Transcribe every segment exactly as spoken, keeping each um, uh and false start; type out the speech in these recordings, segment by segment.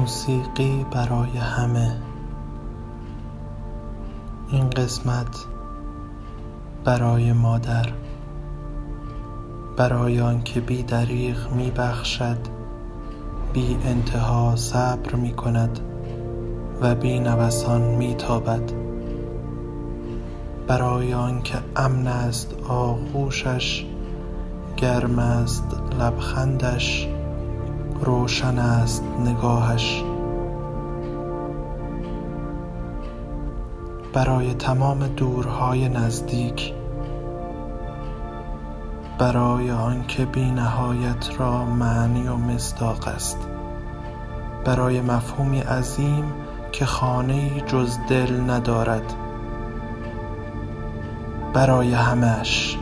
موسیقی برای همه. این قسمت برای مادر، برای آن که بی دریغ می بخشد، بی انتها صبر می کند و بی نوسان می تابد، برای آن که امن است آغوشش، گرم است لبخندش، روشن است نگاهش، برای تمام دورهای نزدیک، برای آن که بی نهایت را معنی و مصداق است، برای مفهومی عظیم که خانه‌ای جز دل ندارد، برای همه‌اش.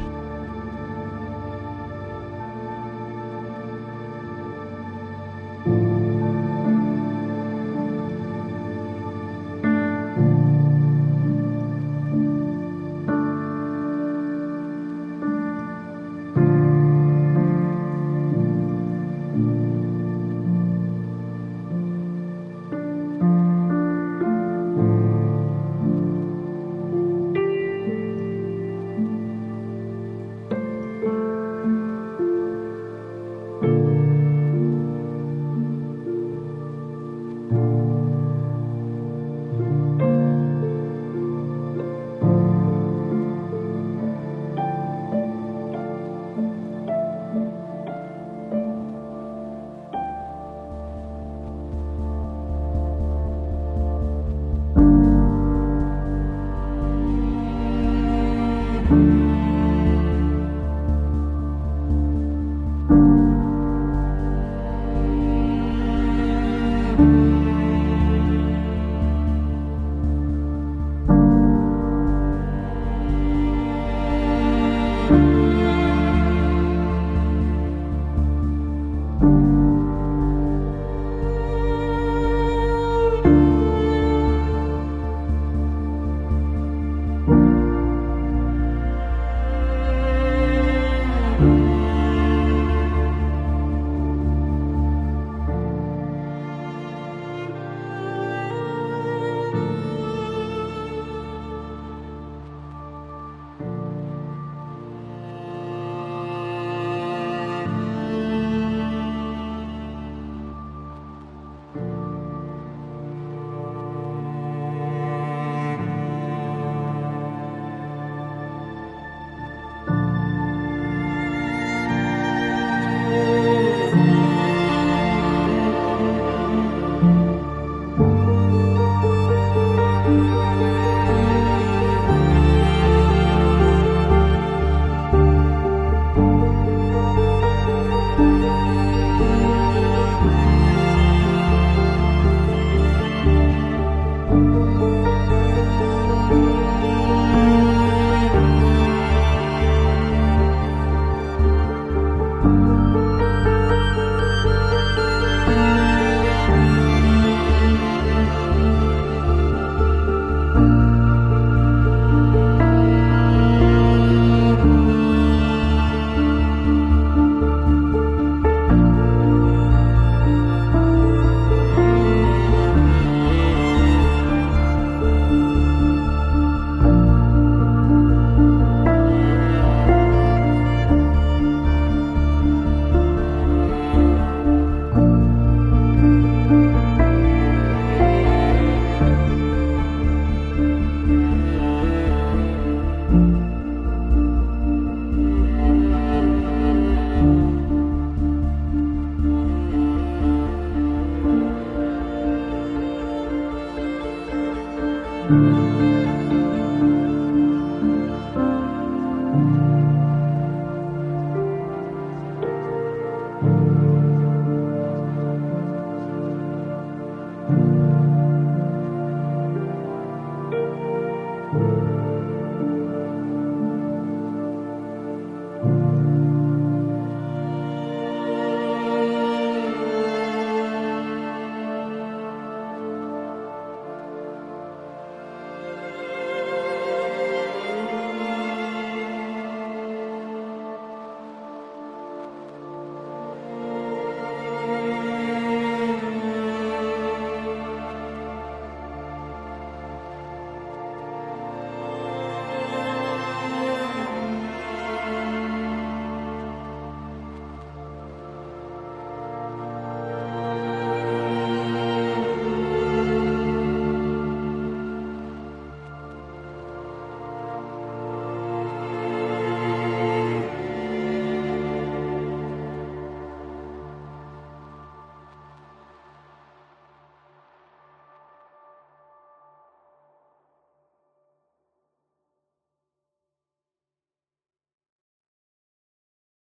Thank you.